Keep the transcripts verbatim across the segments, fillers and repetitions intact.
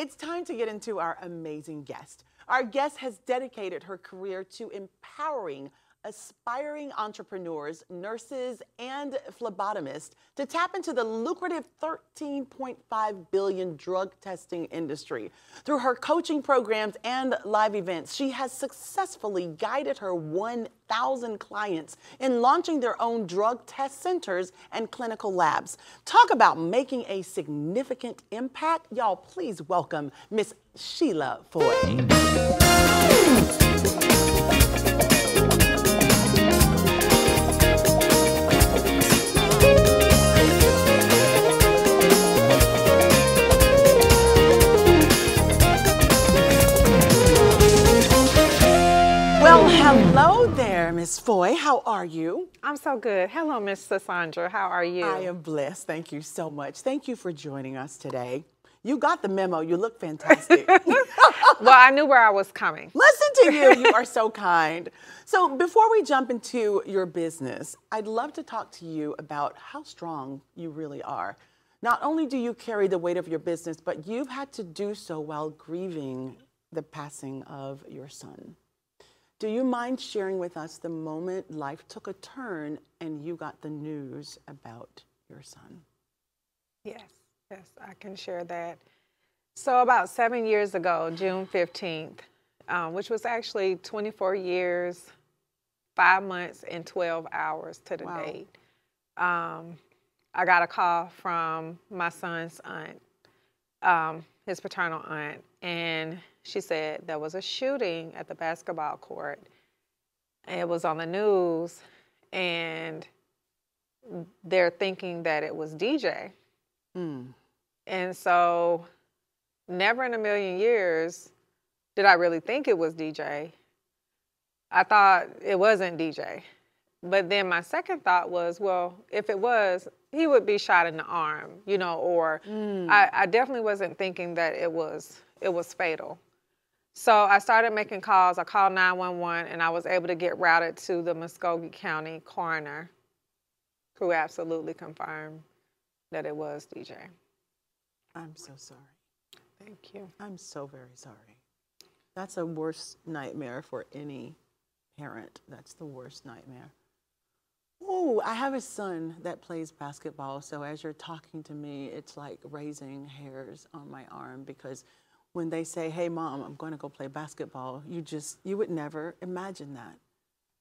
It's time to get into our amazing guest. Our guest has dedicated her career to empowering aspiring entrepreneurs, nurses, and phlebotomists to tap into the lucrative thirteen point five billion dollars drug testing industry. Through her coaching programs and live events, she has successfully guided her one thousand clients in launching their own drug test centers and clinical labs. Talk about making a significant impact. Y'all, please welcome Miss Sheila Foy. Hello there, Miss Foy. How are you? I'm so good. Hello, Miss Sisaundra. How are you? I am blessed. Thank you so much. Thank you for joining us today. You got the memo. You look fantastic. Well, I knew where I was coming. Listen to you. You are so kind. So before we jump into your business, I'd love to talk to you about how strong you really are. Not only do you carry the weight of your business, but you've had to do so while grieving the passing of your son. Do you mind sharing with us the moment life took a turn and you got the news about your son? Yes, yes, I can share that. So about seven years ago, June fifteenth, um, which was actually twenty-four years, five months, and twelve hours to the wow. date, um, I got a call from my son's aunt, um, his paternal aunt, and she said there was a shooting at the basketball court. It was on the news, and they're thinking that it was D J. Mm. And so never in a million years did I really think it was D J. I thought it wasn't D J. But then my second thought was, well, if it was, he would be shot in the arm, you know, or mm. I, I definitely wasn't thinking that it was, it was fatal. So I started making calls. I called nine one one, and I was able to get routed to the Muskogee County coroner, who absolutely confirmed that it was D J. I'm so sorry. Thank you. I'm so very sorry. That's a worst nightmare for any parent. That's the worst nightmare. Oh, I have a son that plays basketball, so as you're talking to me, it's like raising hairs on my arm, because when they say, hey, Mom, I'm going to go play basketball, you just, you would never imagine that.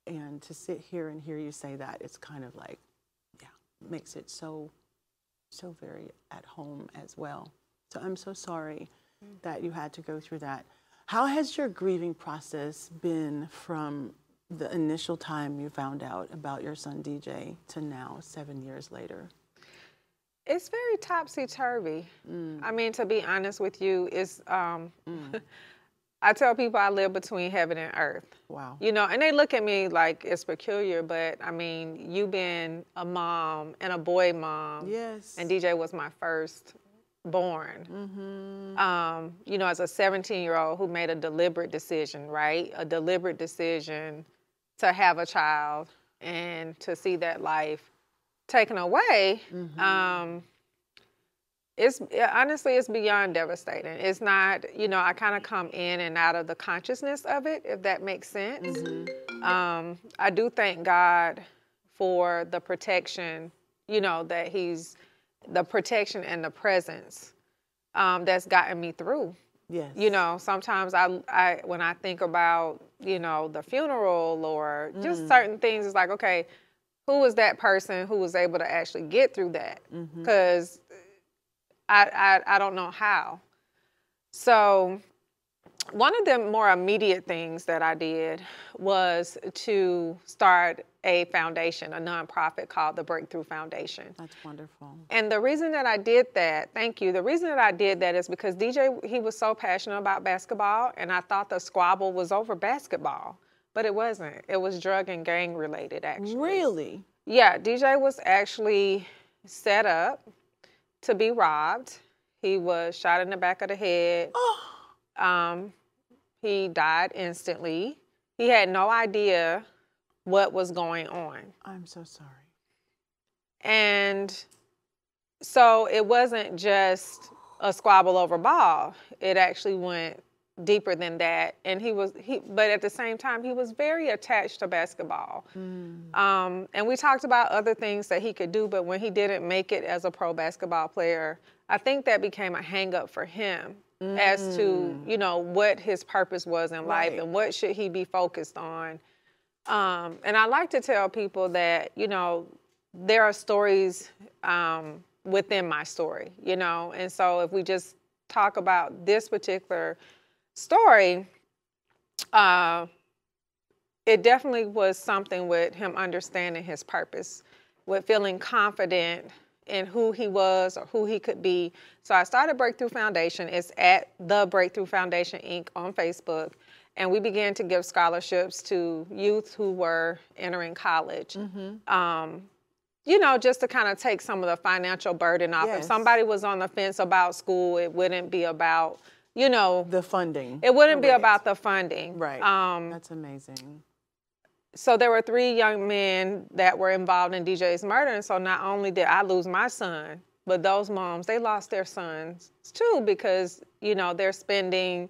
And to sit here and hear you say that, it's kind of like, yeah, makes it so, so very at home as well. So I'm so sorry that you had to go through that. How has your grieving process been from the initial time you found out about your son, D J, to now, seven years later? It's very topsy-turvy. Mm. I mean, to be honest with you, it's, um, mm. I tell people I live between heaven and earth. Wow. You know, and they look at me like it's peculiar, but I mean, you being a mom and a boy mom. Yes. And D J was my first born. Mm-hmm. Um, you know, as a seventeen-year-old who made a deliberate decision, right? A deliberate decision to have a child and to see that life taken away, mm-hmm. um, it's honestly, it's beyond devastating. It's not, you know, I kind of come in and out of the consciousness of it, if that makes sense. Mm-hmm. um, I do thank God for the protection, you know, that he's, the protection and the presence um, that's gotten me through. Yes. You know, sometimes I, I, when I think about, you know, the funeral or just mm-hmm. certain things, it's like, okay, who was that person who was able to actually get through that? Because mm-hmm. I, I, I don't know how. So one of the more immediate things that I did was to start a foundation, a nonprofit called the Breakthrough Foundation. That's wonderful. And the reason that I did that, thank you, the reason that I did that is because D J, he was so passionate about basketball, and I thought the squabble was over basketball. But it wasn't. It was drug and gang related, actually. Really? Yeah, D J was actually set up to be robbed. He was shot in the back of the head. Oh. Um, he died instantly. He had no idea what was going on. I'm so sorry. And so it wasn't just a squabble over ball. It actually went deeper than that. And he was, he, but at the same time, he was very attached to basketball. Mm. Um, and we talked about other things that he could do, but when he didn't make it as a pro basketball player, I think that became a hang up for him mm. as to, you know, what his purpose was in right. life and what should he be focused on. Um, and I like to tell people that, you know, there are stories um, within my story, you know, and so if we just talk about this particular story, uh, it definitely was something with him understanding his purpose, with feeling confident in who he was or who he could be. So I started Breakthrough Foundation. It's at the Breakthrough Foundation, Incorporated on Facebook. And we began to give scholarships to youth who were entering college, mm-hmm. um, you know, just to kind of take some of the financial burden off. Yes. If somebody was on the fence about school, it wouldn't be about, you know. The funding. It wouldn't Correct. Be about the funding. Right. Um, That's amazing. So there were three young men that were involved in D J's murder. And so not only did I lose my son, but those moms, they lost their sons too because, you know, they're spending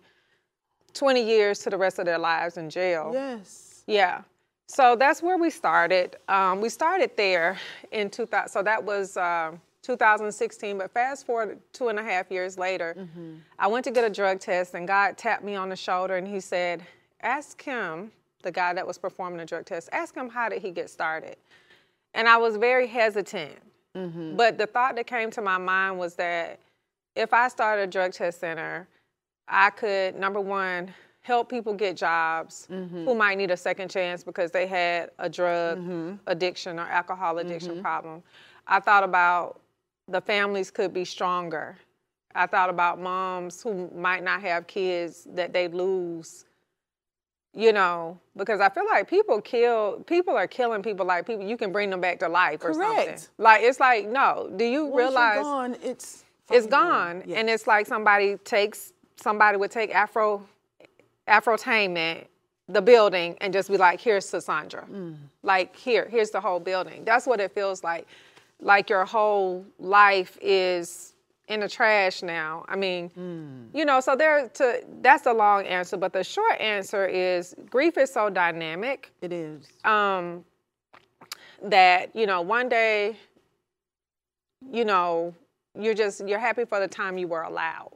twenty years to the rest of their lives in jail. Yes. Yeah. So that's where we started. Um, we started there in two thousand. So that was uh, two thousand sixteen. But fast forward two and a half years later, mm-hmm. I went to get a drug test and God tapped me on the shoulder and he said, ask him, the guy that was performing the drug test, ask him how did he get started. And I was very hesitant. Mm-hmm. But the thought that came to my mind was that if I started a drug test center, I could, number one, help people get jobs mm-hmm. who might need a second chance because they had a drug mm-hmm. addiction or alcohol addiction mm-hmm. problem. I thought about the families could be stronger. I thought about moms who might not have kids that they lose, you know, because I feel like people kill, people are killing people like people, you can bring them back to life Correct. Or something. Like, it's like, no, do you Once realize? You're gone, it's it's gone. Yes. And it's like somebody takes, somebody would take Afro, Afrotainment, the building, and just be like, here's Sisaundra. Mm. Like, here, here's the whole building. That's what it feels like. Like your whole life is in the trash now. I mean, mm. you know, so there. To, that's the long answer, but the short answer is grief is so dynamic. It is. Um, that, you know, one day, you know, you're just, you're happy for the time you were allowed.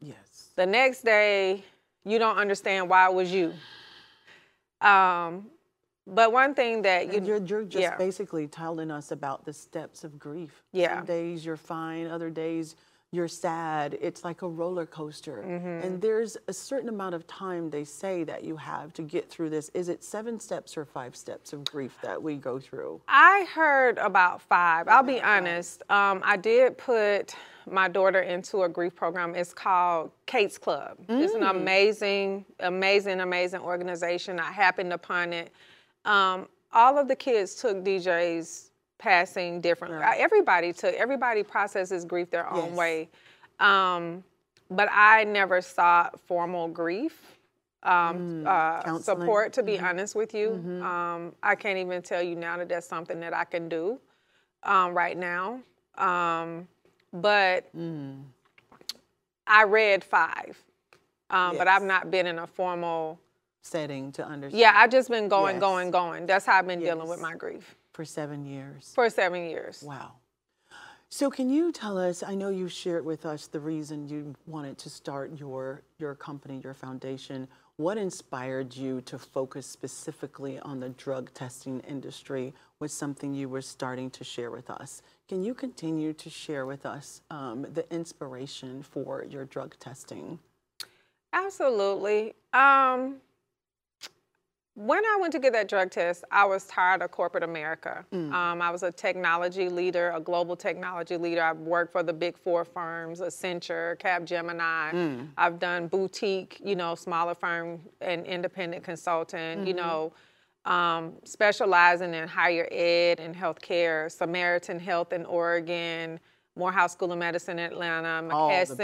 Yes. The next day, you don't understand why it was you. Um, but one thing that you... You're, you're just yeah. basically telling us about the steps of grief. Yeah. Some days you're fine, other days you're sad. It's like a roller coaster. Mm-hmm. And there's a certain amount of time they say that you have to get through this. Is it seven steps or five steps of grief that we go through? I heard about five. I'll be honest. Um, I did put my daughter into a grief program. It's called Kate's Club. Mm. It's an amazing, amazing, amazing organization. I happened upon it. Um, all of the kids took D J's passing differently. Right. Everybody took, everybody processes grief their own yes. way. Um, but I never sought formal grief um, mm. uh, support, to be mm-hmm. honest with you. Mm-hmm. Um, I can't even tell you now that that's something that I can do um, right now. Um, But mm. I read five, um, yes. but I've not been in a formal setting to understand. Yeah, I've just been going, yes. going, going. That's how I've been yes. dealing with my grief. For seven years. For seven years. Wow. So can you tell us, I know you shared with us the reason you wanted to start your, your company, your foundation. What inspired you to focus specifically on the drug testing industry was something you were starting to share with us. Can you continue to share with us um, the inspiration for your drug testing? Absolutely. Um, when I went to get that drug test, I was tired of corporate America. Mm. Um, I was a technology leader, a global technology leader. I've worked for the big four firms, Accenture, Capgemini. Mm. I've done boutique, you know, smaller firm and independent consultant, mm-hmm. you know, Um, specializing in higher ed and healthcare, Samaritan Health in Oregon, Morehouse School of Medicine in Atlanta, McKesson,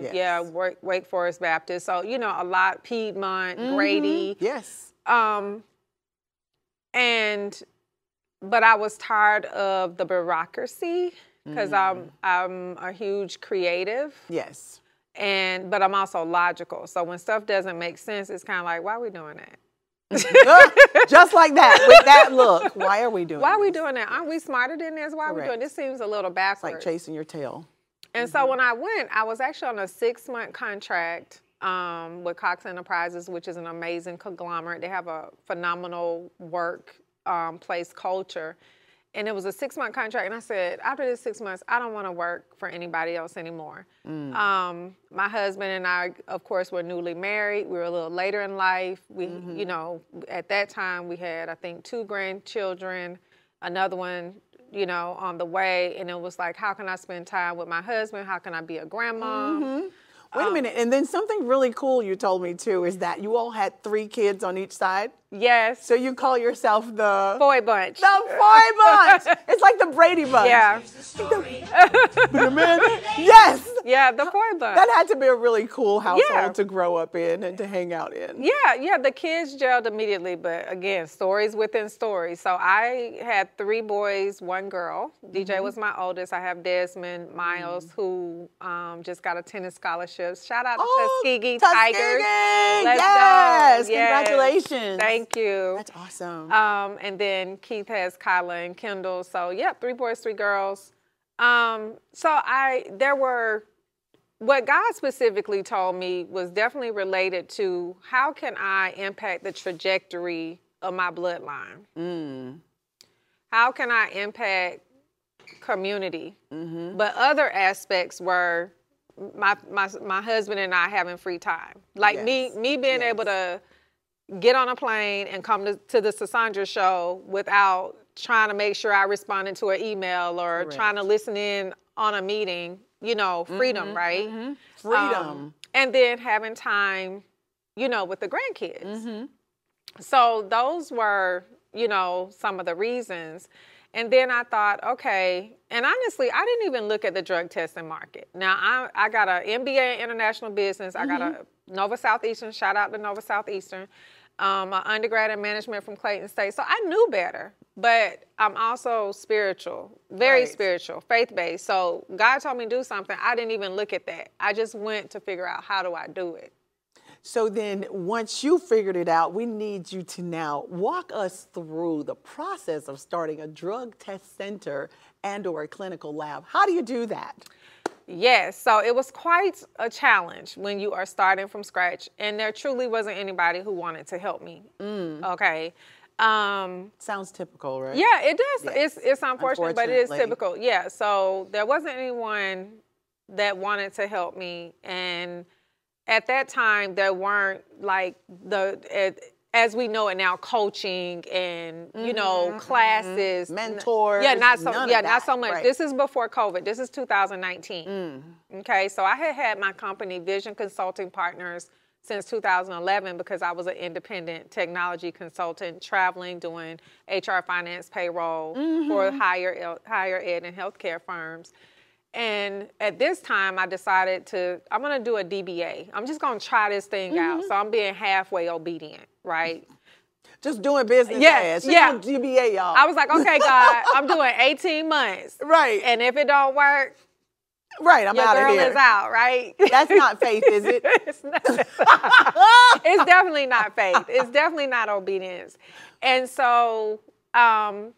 big, yes. yeah, Wake, Wake Forest Baptist. So, you know, a lot, Piedmont, mm-hmm. Grady. Yes. Um, and, but I was tired of the bureaucracy because mm. I'm, I'm a huge creative. Yes. And, but I'm also logical. So when stuff doesn't make sense, it's kind of like, why are we doing that? Just like that, with that look. Why are we doing Why are we doing that? Aren't we smarter than this? Why Correct. Are we doing this? Seems a little backwards. It's like chasing your tail. And mm-hmm. so when I went, I was actually on a six-month contract um, with Cox Enterprises, which is an amazing conglomerate. They have a phenomenal workplace um, culture. And it was a six-month contract, and I said, after this six months, I don't want to work for anybody else anymore. Mm. Um, my husband and I, of course, were newly married. We were a little later in life. We, mm-hmm. you know, at that time, we had, I think, two grandchildren, another one, you know, on the way. And it was like, how can I spend time with my husband? How can I be a grandma? Mm-hmm. Wait um, a minute. And then something really cool you told me, too, is that you all had three kids on each side. Yes. So you call yourself the... Foy Bunch. The Foy Bunch. It's like the Brady Bunch. Yeah. The, the man, yes. Yeah, the Foy Bunch. That had to be a really cool household yeah. to grow up in and to hang out in. Yeah, yeah. The kids gelled immediately, but again, stories within stories. So I had three boys, one girl. D J mm-hmm. was my oldest. I have Desmond Miles, mm-hmm. who um, just got a tennis scholarship. Shout out to oh, Tuskegee, Tuskegee Tigers. Let's yes. go. Yes. Congratulations. Thank Thank you. That's awesome. Um, and then Keith has Kyla and Kendall. So, yeah, three boys, three girls. Um, so I, there were, what God specifically told me was definitely related to how can I impact the trajectory of my bloodline? Mm. How can I impact community? Mm-hmm. But other aspects were my, my, my husband and I having free time. Like yes. me, me being yes. able to get on a plane and come to, to the Sisaundra show without trying to make sure I responded to an email or Correct. Trying to listen in on a meeting, you know, freedom, mm-hmm, right? Mm-hmm. Freedom. Um, and then having time, you know, with the grandkids. Mm-hmm. So those were, you know, some of the reasons. And then I thought, okay, and honestly, I didn't even look at the drug testing market. Now, I, I got an M B A in international business. Mm-hmm. I got a Nova Southeastern, shout out to Nova Southeastern, um, an undergrad in management from Clayton State. So I knew better, but I'm also spiritual, very right. spiritual, faith-based. So God told me to do something. I didn't even look at that. I just went to figure out how do I do it. So then once you figured it out, we need you to now walk us through the process of starting a drug test center and or a clinical lab. How do you do that? Yes, so it was quite a challenge when you are starting from scratch, and there truly wasn't anybody who wanted to help me. Mm. Okay. Um, Sounds typical, right? Yeah, it does. Yes. It's, it's unfortunate, but it is typical. Yeah, so there wasn't anyone that wanted to help me, and at that time, there weren't like the, as we know it now, coaching and, mm-hmm, you know, classes. Mm-hmm. Mentors. Yeah, not so, yeah, not so much. Right. This is before COVID. This is two thousand nineteen. Mm. Okay, so I had had my company, Vision Consulting Partners, since two thousand eleven because I was an independent technology consultant traveling, doing H R, finance, payroll mm-hmm. for higher, higher ed and healthcare firms. And at this time, I decided to, I'm going to do a D B A. I'm just going to try this thing mm-hmm. out. So I'm being halfway obedient, right? Just doing business yes, ass. Yeah. D B A, y'all. I was like, okay, God, I'm doing eighteen months. Right. And if it don't work, right, I'm out of here. Your girl is out, right? That's not faith, is it? It's not. It's definitely not faith. It's definitely not obedience. And so... Um,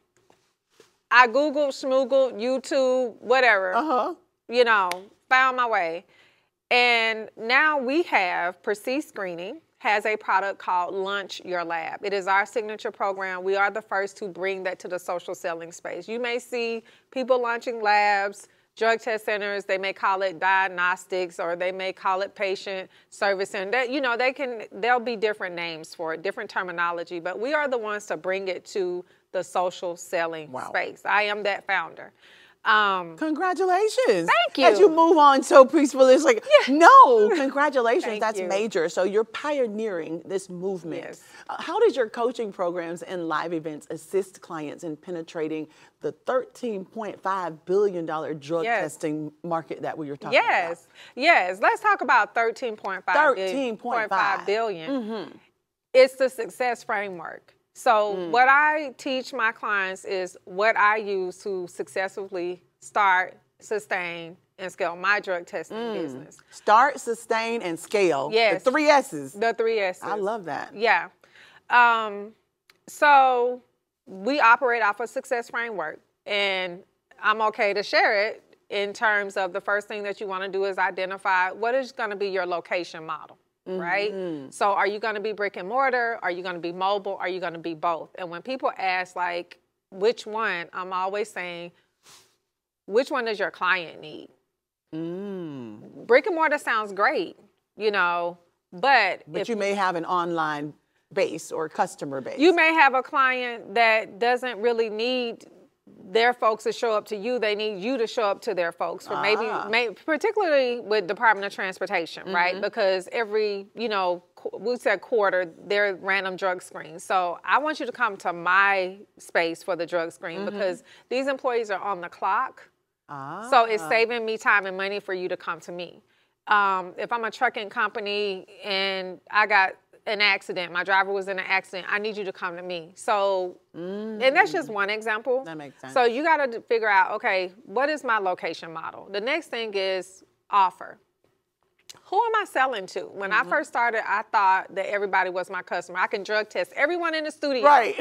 I Googled, Schmoogled, YouTube, whatever, uh-huh. you know, found my way. And now we have, Priseed Screening has a product called Launch Your Lab. It is our signature program. We are the first to bring that to the social selling space. You may see people launching labs, drug test centers. They may call it diagnostics or they may call it patient service. And that, you know, they can, there'll be different names for it, different terminology, but we are the ones to bring it to the social selling wow. space. I am that founder. Um, congratulations. Thank you. As you move on so peacefully, it's like, yeah. no, congratulations, that's you. Major. So you're pioneering this movement. Yes. Uh, how does your coaching programs and live events assist clients in penetrating the thirteen point five billion dollars drug yes. testing market that we were talking yes. about? Yes, yes. Let's talk about thirteen point five billion dollars. Mm-hmm. It's the success framework. So mm. what I teach my clients is what I use to successfully start, sustain, and scale my drug testing mm. business. Start, sustain, and scale. Yes. The three S's. The three S's. I love that. Yeah. Um, so we operate off a success framework, and I'm okay to share it in terms of the first thing that you want to do is identify what is going to be your location model. Right? Mm-hmm. So are you going to be brick and mortar? Are you going to be mobile? Are you going to be both? And when people ask, like, which one, I'm always saying, which one does your client need? Mm. Brick and mortar sounds great, you know, but... But if, you may have an online base or customer base. You may have a client that doesn't really need their folks to show up to you. They need you to show up to their folks, for maybe, ah. maybe particularly with Department of Transportation, mm-hmm. right? Because every, you know, we said quarter, they're random drug screens. So I want you to come to my space for the drug screen, mm-hmm. because these employees are on the clock. Ah. So it's saving me time and money for you to come to me. Um, if I'm a trucking company and I got an accident, my driver was in an accident, I need you to come to me. So, mm. and that's just one example. That makes sense. So you got to figure out, okay, what is my location model? The next thing is offer. Who am I selling to? When mm-hmm. I first started, I thought that everybody was my customer. I can drug test everyone in the studio. Right.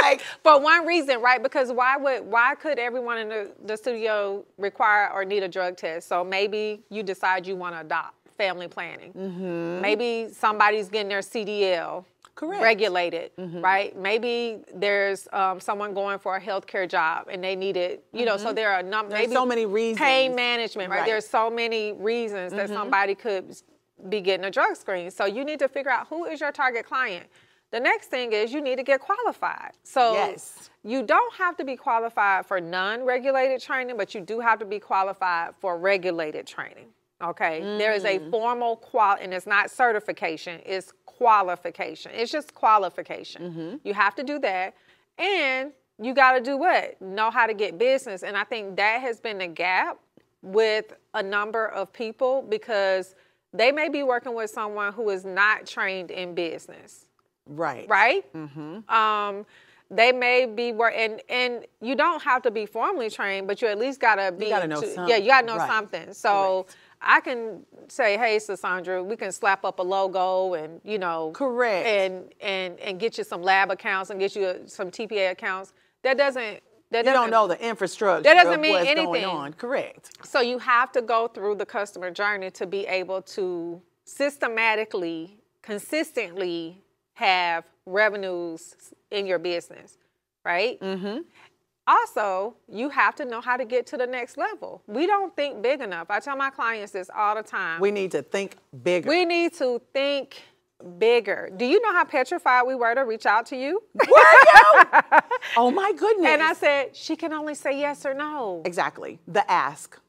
Like, for one reason, right? Because why would, why could everyone in the, the studio require or need a drug test? So maybe you decide you want to adopt. Family planning. Mm-hmm. Maybe somebody's getting their C D L Correct. Regulated, mm-hmm. right? Maybe there's um, someone going for a healthcare job and they need it, you mm-hmm. know, so there are num- maybe so many reasons. Pain management, right? right? There's so many reasons that mm-hmm. somebody could be getting a drug screen. So you need to figure out who is your target client. The next thing is you need to get qualified. So yes. you don't have to be qualified for non-regulated training, but you do have to be qualified for regulated training. Okay, mm. there is a formal qual, and it's not certification, it's qualification. It's just qualification. Mm-hmm. You have to do that, and you got to do what? Know how to get business, and I think that has been a gap with a number of people because they may be working with someone who is not trained in business. Right. Right? Mm-hmm. Um, they may be where, and, and you don't have to be formally trained, but you at least got to be. You got to know something. Yeah, you got to know right. something. So. Right. I can say, hey, Sisaundra, we can slap up a logo and, you know. Correct. And, and, and get you some lab accounts and get you a, some T P A accounts. That doesn't. That you doesn't, don't know the infrastructure that doesn't mean what's anything. Going on. Correct. So you have to go through the customer journey to be able to systematically, consistently have revenues in your business, right? Mm-hmm. Also, you have to know how to get to the next level. We don't think big enough. I tell my clients this all the time. We need to think bigger. We need to think bigger. Do you know how petrified we were to reach out to you? Were you? Oh, my goodness. And I said, she can only say yes or no. Exactly. The ask.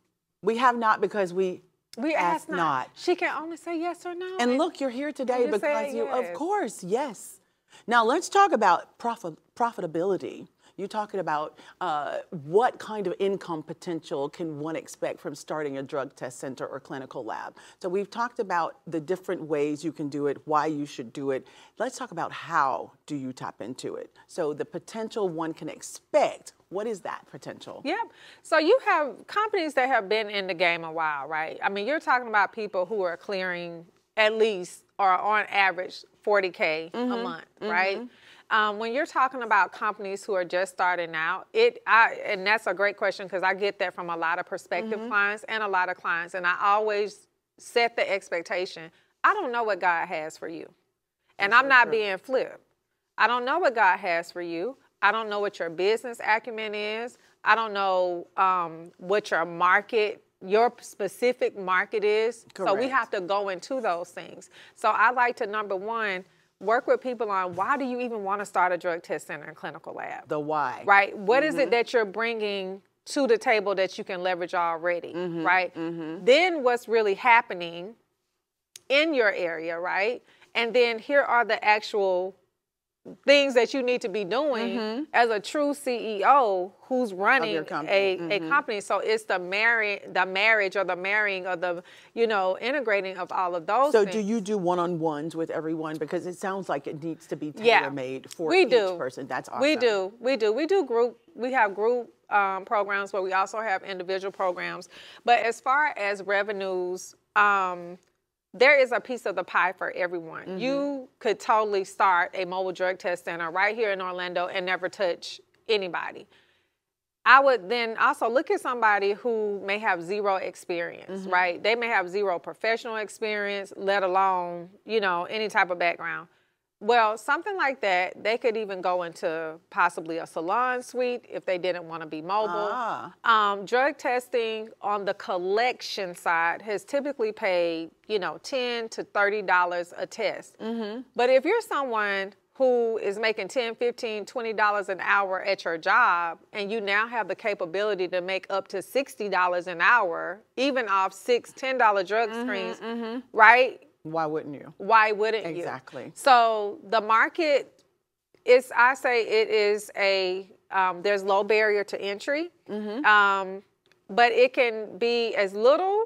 We have not because we... We ask not. not. She can only say yes or no. And look, you're here today because you... Yes. Of course, yes. Now, let's talk about profit, profitability. You're talking about uh, what kind of income potential can one expect from starting a drug test center or clinical lab. So we've talked about the different ways you can do it, why you should do it. Let's talk about how do you tap into it. So the potential one can expect, what is that potential? Yeah. So you have companies that have been in the game a while, right? I mean, you're talking about people who are clearing at least or on average forty K mm-hmm. a month, mm-hmm. right? Um, when you're talking about companies who are just starting out, it I, and that's a great question because I get that from a lot of prospective mm-hmm. clients and a lot of clients, and I always set the expectation, I don't know what God has for you. And that's I'm not true. Being flip. I don't know what God has for you. I don't know what your business acumen is. I don't know um, what your market, your specific market is. Correct. So we have to go into those things. So I like to, number one, work with people on why do you even want to start a drug test center and clinical lab? The why. Right? What mm-hmm. is it that you're bringing to the table that you can leverage already, mm-hmm. right? Mm-hmm. Then what's really happening in your area, right? And then here are the actual things that you need to be doing mm-hmm. as a true C E O who's running company. A, mm-hmm. a company. So it's the marriage, the marriage or the marrying or the, you know, integrating of all of those So things. Do you do one-on-ones with everyone? Because it sounds like it needs to be tailor-made yeah. for we each do. person. That's awesome. We do. We do. We do group. We have group um, programs, but we also have individual programs. But as far as revenues, um, there is a piece of the pie for everyone. Mm-hmm. You could totally start a mobile drug test center right here in Orlando and never touch anybody. I would then also look at somebody who may have zero experience, mm-hmm. right? They may have zero professional experience, let alone, you know, any type of background. Well, something like that, they could even go into possibly a salon suite if they didn't want to be mobile. Ah. Um, drug testing on the collection side has typically paid, you know, ten to thirty dollars a test. Mm-hmm. But if you're someone who is making ten, fifteen, twenty dollars an hour at your job, and you now have the capability to make up to sixty dollars an hour, even off six ten dollar drug mm-hmm, screens, mm-hmm. right? Why wouldn't you? Why wouldn't you? Exactly. So the market is, I say it is a, um, there's low barrier to entry, mm-hmm. um, but it can be as little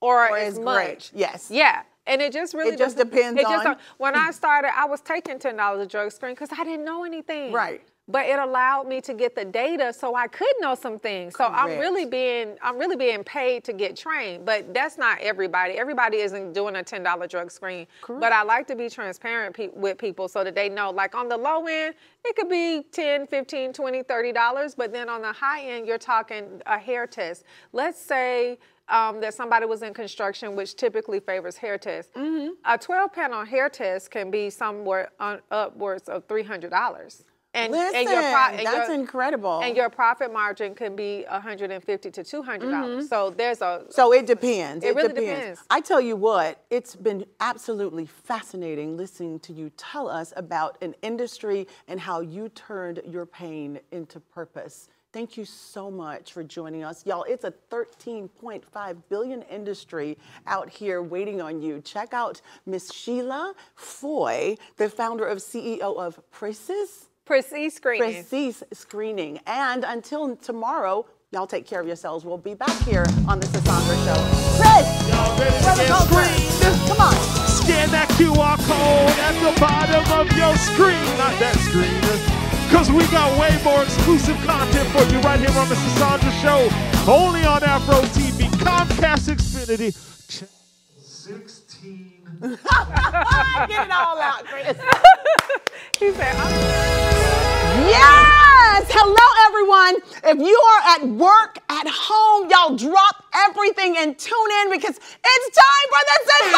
or, or as much. Great. Yes. Yeah. And it just really it just depends it just, on. When I started, I was taking ten dollars a drug screen because I didn't know anything. Right. But it allowed me to get the data so I could know some things. Correct. So I'm really being I'm really being paid to get trained. But that's not everybody. Everybody isn't doing a ten dollar drug screen. Correct. But I like to be transparent pe- with people so that they know, like on the low end, it could be ten, fifteen, twenty, thirty dollars. But then on the high end, you're talking a hair test. Let's say um, that somebody was in construction, which typically favors hair tests. Mm-hmm. A twelve panel hair test can be somewhere on, upwards of three hundred dollars. And, Listen, and your pro- and that's your, incredible. And your profit margin can be one hundred fifty to two hundred dollars. Mm-hmm. So there's a... So it depends. It, it really depends. depends. I tell you what, it's been absolutely fascinating listening to you tell us about an industry and how you turned your pain into purpose. Thank you so much for joining us. Y'all, it's a thirteen point five billion industry out here waiting on you. Check out Miss Sheila Foy, the founder of C E O of Priseed. Priseed Screening. Priseed Screening. And until tomorrow, y'all take care of yourselves. We'll be back here on The Sisaundra Show. Pris! Y'all ready to get screened? Come on. Scan that Q R code at the bottom of your screen. Not that screen. Because we got way more exclusive content for you right here on The Sisaundra Show. Only on Afro T V. Comcast Xfinity. sixteen Get it all out, Chris. He said, oh. Yes! Hello, everyone. If you are at work, at home, y'all drop everything and tune in because it's time for The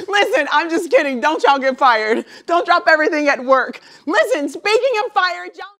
Sisaundra Show! Yeah. Listen, I'm just kidding. Don't y'all get fired. Don't drop everything at work. Listen, speaking of fired, y'all...